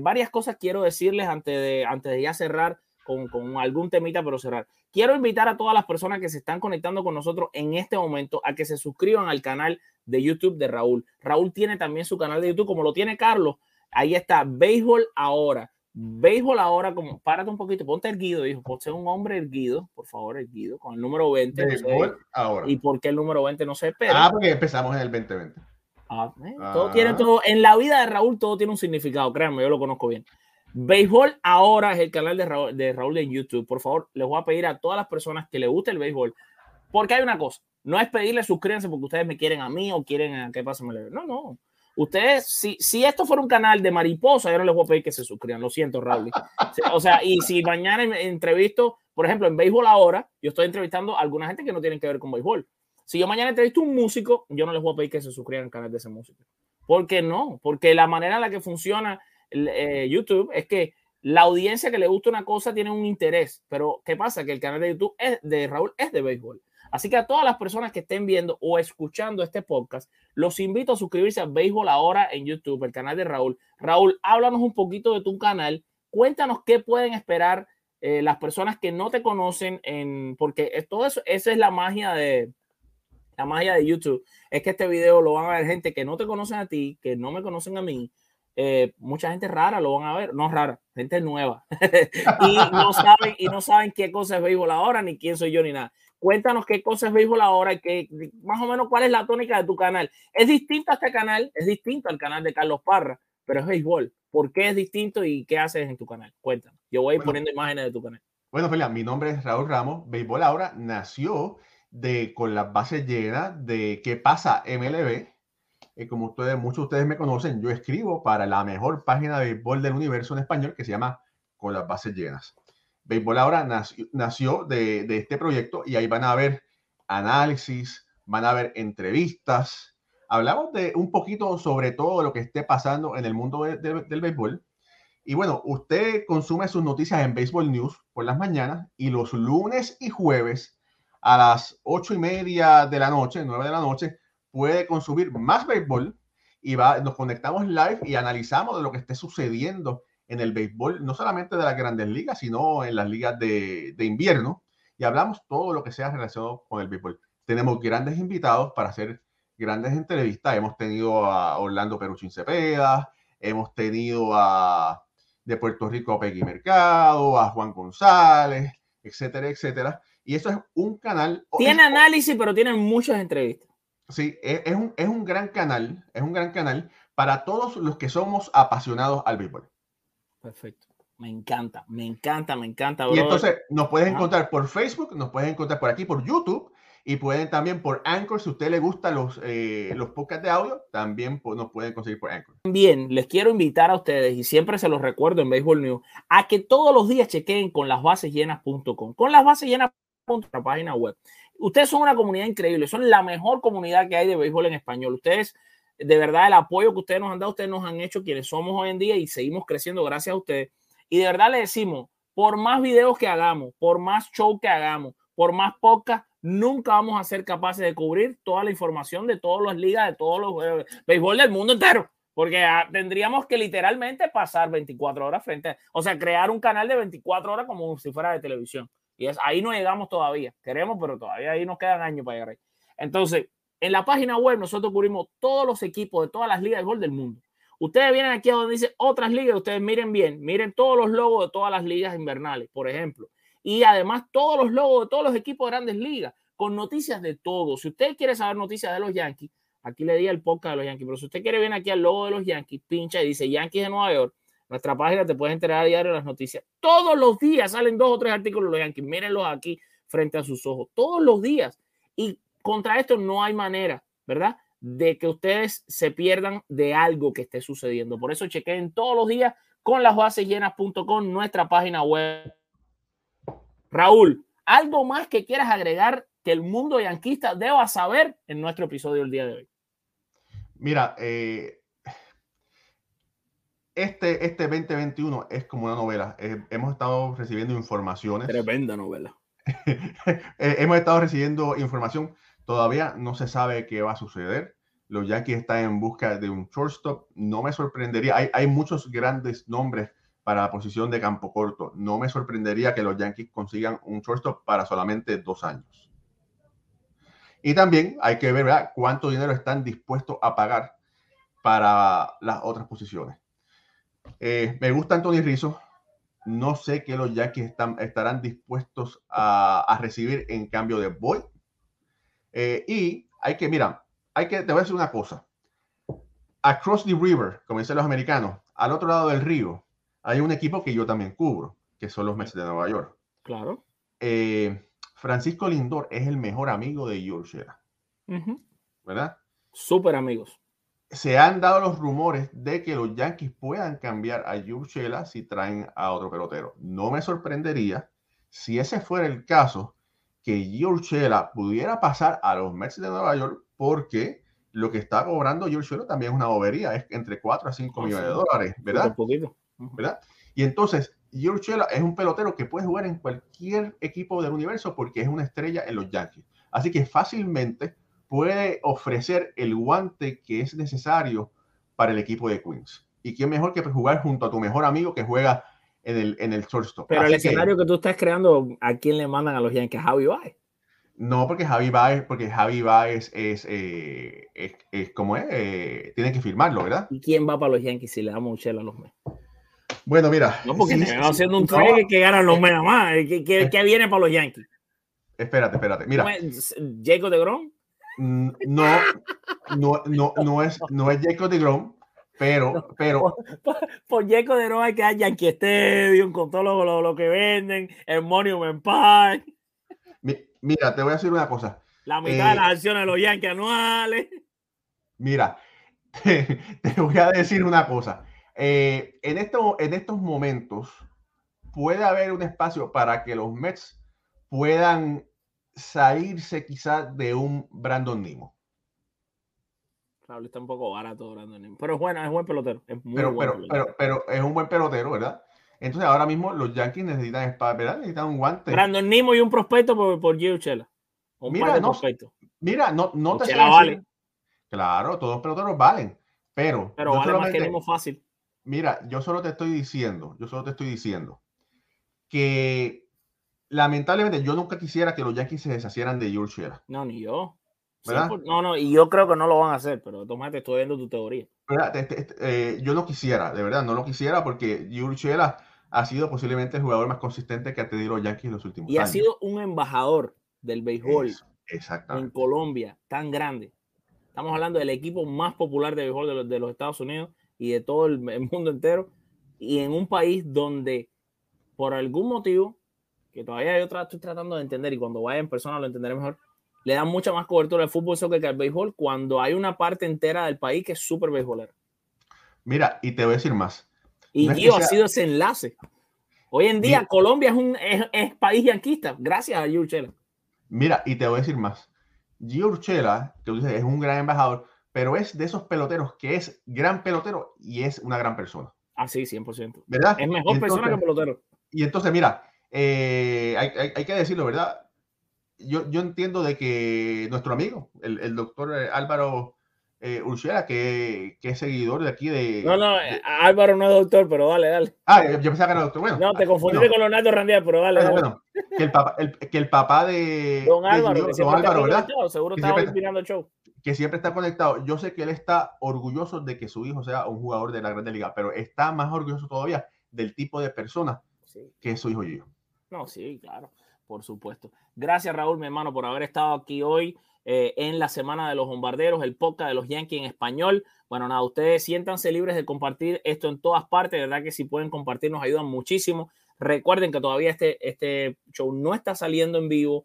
Varias cosas quiero decirles antes de ya cerrar con algún temita, pero cerrar. Quiero invitar a todas las personas que se están conectando con nosotros en este momento a que se suscriban al canal de YouTube de Raúl. Raúl tiene también su canal de YouTube, como lo tiene Carlos. Ahí está, Béisbol Ahora. Béisbol Ahora, como párate un poquito, ponte erguido, hijo, ponte un hombre erguido, por favor, erguido, con el número 20. Béisbol Ahora. ¿Y por qué el número 20 no se espera? Ah, porque empezamos en el 2020. Todo tiene en la vida de Raúl todo tiene un significado, créanme, yo lo conozco bien. Béisbol Ahora es el canal de Raúl en YouTube. Por favor, les voy a pedir a todas las personas que les guste el béisbol, porque hay una cosa, no es pedirle suscríbanse porque ustedes me quieren a mí o quieren a qué pasa, no. Ustedes, si esto fuera un canal de mariposa, yo no les voy a pedir que se suscriban, lo siento, Raúl. O sea, y si mañana entrevisto, por ejemplo, en Béisbol Ahora, yo estoy entrevistando a alguna gente que no tiene que ver con béisbol. Si yo mañana entrevisto a un músico, yo no les voy a pedir que se suscriban al canal de ese músico. ¿Por qué no? Porque la manera en la que funciona YouTube es que la audiencia que le gusta una cosa tiene un interés, pero ¿qué pasa? Que el canal de YouTube de Raúl es de béisbol. Así que a todas las personas que estén viendo o escuchando este podcast, los invito a suscribirse a Béisbol Ahora en YouTube, el canal de Raúl. Raúl, háblanos un poquito de tu canal. Cuéntanos qué pueden esperar las personas que no te conocen, porque todo eso, esa es la magia de YouTube. Es que este video lo van a ver gente que no te conocen a ti, que no me conocen a mí. Mucha gente rara lo van a ver, no rara, gente nueva. y no saben qué cosa es Béisbol Ahora, ni quién soy yo, ni nada. Cuéntanos qué cosa es Béisbol Ahora, que más o menos cuál es la tónica de tu canal. Es distinto al canal de Carlos Parra, pero es béisbol. ¿Por qué es distinto y qué haces en tu canal? Cuéntame. Yo voy poniendo imágenes de tu canal. Bueno, Felian, mi nombre es Raúl Ramos. Béisbol Ahora nació con las bases llenas de qué pasa MLB. Como muchos de ustedes me conocen, yo escribo para la mejor página de béisbol del universo en español, que se llama Con las Bases Llenas. Béisbol Ahora nació de este proyecto, y ahí van a ver análisis, van a ver entrevistas. Hablamos de un poquito sobre todo lo que esté pasando en el mundo del béisbol. Y bueno, usted consume sus noticias en Béisbol News por las mañanas, y los lunes y jueves a las 8:30 de la noche, 9 de la noche, puede consumir más béisbol, y nos conectamos live y analizamos de lo que esté sucediendo en el béisbol, no solamente de las grandes ligas, sino en las ligas de invierno, y hablamos todo lo que sea relacionado con el béisbol. Tenemos grandes invitados para hacer grandes entrevistas. Hemos tenido a Orlando Peruchín Cepeda, hemos tenido de Puerto Rico a Peggy Mercado, a Juan González, etcétera, etcétera. Y eso es un canal... Tiene análisis, pero tienen muchas entrevistas. Sí, es un gran canal para todos los que somos apasionados al béisbol. Perfecto. Me encanta. Bro. Y entonces nos puedes encontrar por Facebook, nos puedes encontrar por aquí, por YouTube, y pueden también por Anchor. Si a usted le gustan los podcasts de audio, también nos pueden conseguir por Anchor. También les quiero invitar a ustedes, y siempre se los recuerdo en Baseball News, a que todos los días chequen conlasbasesllenas.com. Con la página web. Ustedes son una comunidad increíble, son la mejor comunidad que hay de béisbol en español. Ustedes, de verdad, el apoyo que ustedes nos han dado, ustedes nos han hecho quienes somos hoy en día, y seguimos creciendo gracias a ustedes. Y de verdad les decimos, por más videos que hagamos, por más show que hagamos, por más podcast, nunca vamos a ser capaces de cubrir toda la información de todas las ligas, de todos los béisbol del mundo entero, porque tendríamos que literalmente pasar 24 horas frente a, o sea, crear un canal de 24 horas como si fuera de televisión. Y ahí no llegamos todavía. Queremos, pero todavía ahí nos quedan años para llegar ahí. Entonces, en la página web nosotros cubrimos todos los equipos de todas las ligas de gol del mundo. Ustedes vienen aquí a donde dice otras ligas, ustedes miren bien, miren todos los logos de todas las ligas invernales, por ejemplo. Y además todos los logos de todos los equipos de grandes ligas, con noticias de todos. Si usted quiere saber noticias de los Yankees, aquí le di el podcast de los Yankees, pero si usted quiere viene aquí al logo de los Yankees, pincha y dice Yankees de Nueva York. Nuestra página te puedes enterar a diario de las noticias. Todos los días salen 2 o 3 artículos de los Yankees. Mírenlos aquí frente a sus ojos. Todos los días. Y contra esto no hay manera, ¿verdad?, de que ustedes se pierdan de algo que esté sucediendo. Por eso chequen todos los días con lasbasesllenas.com, nuestra página web. Raúl, ¿algo más que quieras agregar que el mundo yanquista deba saber en nuestro episodio del día de hoy? Mira, Este 2021 es como una novela. Hemos estado recibiendo informaciones. Tremenda novela. Hemos estado recibiendo información. Todavía no se sabe qué va a suceder. Los Yankees están en busca de un shortstop. No me sorprendería. Hay muchos grandes nombres para la posición de campo corto. No me sorprendería que los Yankees consigan un shortstop para solamente 2 años. Y también hay que ver, ¿verdad?, cuánto dinero están dispuestos a pagar para las otras posiciones. Me gusta Anthony Rizzo. No sé qué los Yankees estarán dispuestos a recibir en cambio de Boy. Y te voy a decir una cosa. Across the river, como dicen los americanos, al otro lado del río, hay un equipo que yo también cubro, que son los Mets de Nueva York. Claro. Francisco Lindor es el mejor amigo de Urshela. Uh-huh. ¿Verdad? Súper amigos. Se han dado los rumores de que los Yankees puedan cambiar a Urshela si traen a otro pelotero. No me sorprendería, si ese fuera el caso, que Urshela pudiera pasar a los Mets de Nueva York, porque lo que está cobrando Urshela también es una bobería, es entre 4 a 5 millones de dólares, ¿verdad? Un poquito. ¿Verdad? Y entonces, Urshela es un pelotero que puede jugar en cualquier equipo del universo porque es una estrella en los Yankees. Así que fácilmente puede ofrecer el guante que es necesario para el equipo de Queens. ¿Y quién mejor que jugar junto a tu mejor amigo que juega en el shortstop? Pero el escenario que tú estás creando, ¿a quién le mandan a los Yankees? ¿Javi Baez? No, porque Javi Baez es tiene que firmarlo, ¿verdad? ¿Y quién va para los Yankees si le damos un chela a los Mets? Bueno, mira. No, porque te van haciendo un trade que ganan los Mets más. ¿Qué viene para los Yankees? Espérate. Mira. ¿Jacob DeGrom? No es Jacob DeGrom, Pero por Yeco de no hay que dar Yankee Stadium con todo lo que venden, el Monument Park. Mira, te voy a decir una cosa. La mitad de las acciones de los Yankees anuales. Mira, te voy a decir una cosa. En estos momentos puede haber un espacio para que los Mets puedan salirse quizás de un Brandon Nimmo. Raúl está un poco barato Brandon Nimmo, pero bueno, es buen pelotero. Pero es un buen pelotero, ¿verdad? Entonces ahora mismo los Yankees necesitan espacio, ¿verdad? Necesitan un guante. Brandon Nimmo y un prospecto por Gio Urshela. Mira, no te vale. Claro, todos los peloteros valen, pero vale más que Nimmo fácil. Mira, yo solo te estoy diciendo que lamentablemente yo nunca quisiera que los Yankees se deshacieran de Urshela. No, ni yo. ¿Verdad? No, y yo creo que no lo van a hacer, pero Tomás, te estoy viendo tu teoría. Yo no quisiera, de verdad, no lo quisiera, porque Urshela ha sido posiblemente el jugador más consistente que ha tenido los Yankees en los últimos años. Y ha sido un embajador del béisbol en Colombia tan grande. Estamos hablando del equipo más popular de béisbol de los Estados Unidos y de todo el mundo entero, y en un país donde por algún motivo, que todavía yo estoy tratando de entender, y cuando vaya en persona lo entenderé mejor, le dan mucha más cobertura al fútbol soccer que al béisbol, cuando hay una parte entera del país que es súper beisbolera. Mira, y te voy a decir más. Y no Gio ha sido ese enlace. Hoy en día Colombia es país yanquista, gracias a Gio Urshela. Mira, y te voy a decir más. Gio Urshela, que tú dices, es un gran embajador, pero es de esos peloteros que es gran pelotero y es una gran persona. Ah, sí, 100%. ¿Verdad? Es mejor persona que pelotero. Y entonces, mira, hay que decirlo, ¿verdad? Yo entiendo de que nuestro amigo, el doctor Álvaro Urshela, que es seguidor de aquí de... No, Álvaro no es doctor, pero dale. Ah, yo pensaba que era doctor. Bueno, no, te confundiste con Leonardo Randial, pero dale. Bueno. Que el papá de... Don Álvaro, que siempre está conectado. Yo sé que él está orgulloso de que su hijo sea un jugador de la Grande Liga, pero está más orgulloso todavía del tipo de persona que es su hijo Gio. No, sí, claro. Por supuesto. Gracias, Raúl, mi hermano, por haber estado aquí hoy en la Semana de los Bombarderos, el podcast de los Yankees en español. Bueno, nada, ustedes siéntanse libres de compartir esto en todas partes. De verdad que si pueden compartir nos ayudan muchísimo. Recuerden que todavía este show no está saliendo en vivo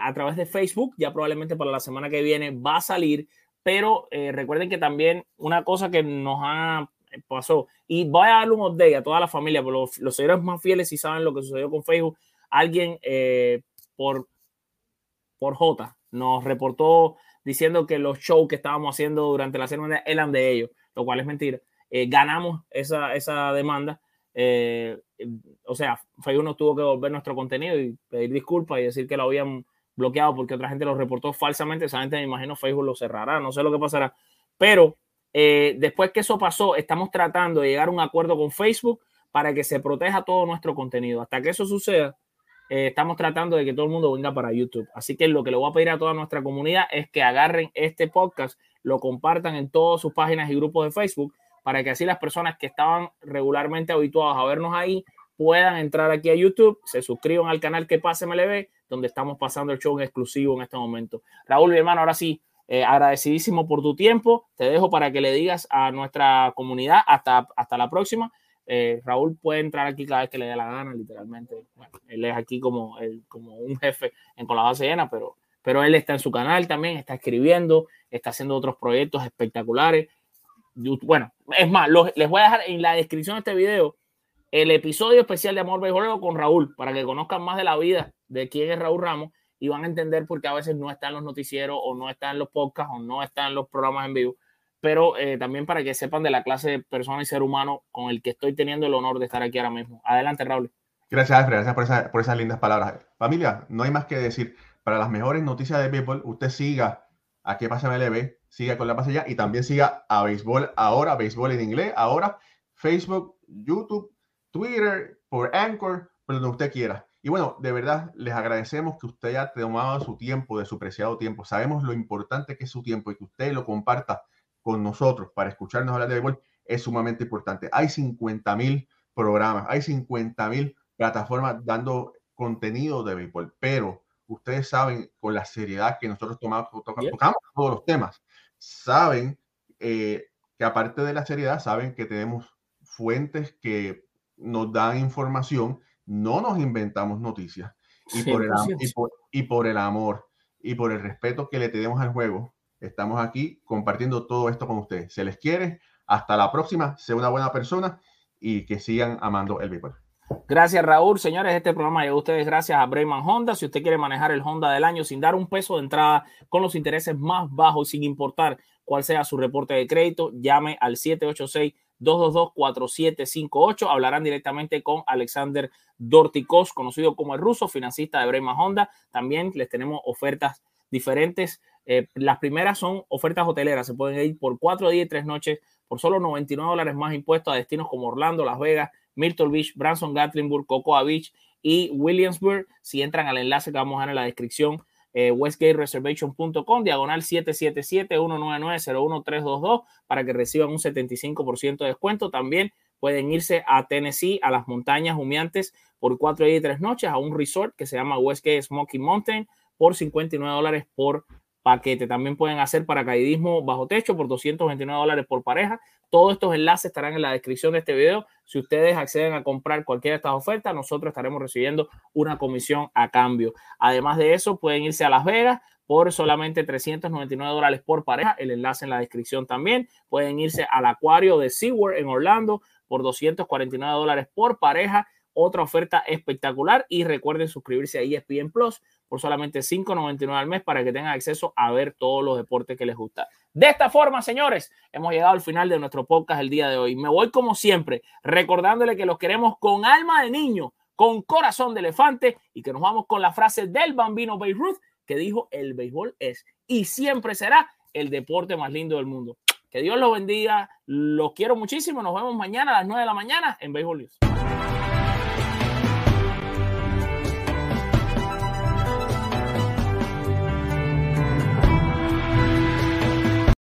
a través de Facebook. Ya probablemente para la semana que viene va a salir. Pero recuerden que también una cosa que nos pasó, y voy a darle un update a toda la familia, pero los seguidores más fieles sí saben lo que sucedió con Facebook. Alguien por J nos reportó diciendo que los shows que estábamos haciendo durante la semana eran de ellos, lo cual es mentira. Ganamos esa demanda. O sea, Facebook nos tuvo que devolver nuestro contenido y pedir disculpas y decir que lo habían bloqueado porque otra gente lo reportó falsamente. Esa gente, me imagino, Facebook lo cerrará. No sé lo que pasará. Pero después que eso pasó, estamos tratando de llegar a un acuerdo con Facebook para que se proteja todo nuestro contenido. Hasta que eso suceda, estamos tratando de que todo el mundo venga para YouTube. Así que lo que le voy a pedir a toda nuestra comunidad es que agarren este podcast, lo compartan en todas sus páginas y grupos de Facebook, para que así las personas que estaban regularmente habituadas a vernos ahí puedan entrar aquí a YouTube, se suscriban al canal Que Pase MLB, donde estamos pasando el show en exclusivo en este momento. Raúl, mi hermano, ahora sí, agradecidísimo por tu tiempo. Te dejo para que le digas a nuestra comunidad hasta la próxima. Raúl puede entrar aquí cada vez que le dé la gana, literalmente. Bueno, él es aquí como un jefe con la base llena, pero él está en su canal también, está escribiendo, está haciendo otros proyectos espectaculares. Bueno, es más, les voy a dejar en la descripción de este video el episodio especial de Amor Beisbolero con Raúl, para que conozcan más de la vida de quién es Raúl Ramos y van a entender por qué a veces no están los noticieros o no están los podcasts o no están los programas en vivo. Pero también para que sepan de la clase de persona y ser humano con el que estoy teniendo el honor de estar aquí ahora mismo. Adelante, Raúl. Gracias, Alfred. Gracias por esas lindas palabras. Familia, no hay más que decir. Para las mejores noticias de béisbol, usted siga a Que Pase MLB, siga con La Pase Ya, y también siga a Béisbol Ahora, Béisbol en Inglés, Ahora, Facebook, YouTube, Twitter, por Anchor, por donde usted quiera. Y bueno, de verdad, les agradecemos que usted haya tomado su tiempo, de su preciado tiempo. Sabemos lo importante que es su tiempo y que usted lo comparta con nosotros para escucharnos hablar de béisbol es sumamente importante. Hay 50,000 programas, hay 50,000 plataformas dando contenido de béisbol, pero ustedes saben con la seriedad que nosotros tocamos todos los temas, saben que aparte de la seriedad, saben que tenemos fuentes que nos dan información, no nos inventamos noticias. Y, por el amor y por el respeto que le tenemos al juego, estamos aquí compartiendo todo esto con ustedes. Se les quiere. Hasta la próxima. Sé una buena persona y que sigan amando el béisbol. Gracias, Raúl. Señores, este programa llegó a ustedes gracias a Bregman Honda. Si usted quiere manejar el Honda del año sin dar un peso de entrada, con los intereses más bajos, sin importar cuál sea su reporte de crédito, llame al 786-222-4758. Hablarán directamente con Alexander Dorticos, conocido como el ruso, financista de Bregman Honda. También les tenemos ofertas diferentes. Las primeras son ofertas hoteleras. Se pueden ir por 4 días y 3 noches por solo $99 más impuestos a destinos como Orlando, Las Vegas, Myrtle Beach, Branson, Gatlinburg, Cocoa Beach y Williamsburg. Si entran al enlace que vamos a dar en la descripción, westgatereservation.com /777-199-01322 para que reciban un 75% de descuento. También pueden irse a Tennessee, a las montañas humeantes, por 4 días y 3 noches a un resort que se llama Westgate Smoky Mountain por $59 por paquete. También pueden hacer paracaidismo bajo techo por $229 por pareja. Todos estos enlaces estarán en la descripción de este video. Si ustedes acceden a comprar cualquiera de estas ofertas, nosotros estaremos recibiendo una comisión a cambio. Además de eso, pueden irse a Las Vegas por solamente $399 por pareja. El enlace en la descripción también. Pueden irse al acuario de SeaWorld en Orlando por $249 por pareja. Otra oferta espectacular. Y recuerden suscribirse a ESPN Plus por solamente $5.99 al mes para que tengan acceso a ver todos los deportes que les gusta. De esta forma, señores, hemos llegado al final de nuestro podcast el día de hoy. Me voy como siempre recordándole que los queremos con alma de niño, con corazón de elefante, y que nos vamos con la frase del bambino Babe Ruth que dijo: el béisbol es y siempre será el deporte más lindo del mundo. Que Dios los bendiga. Los quiero muchísimo. Nos vemos mañana a las 9 de la mañana en Béisbol News.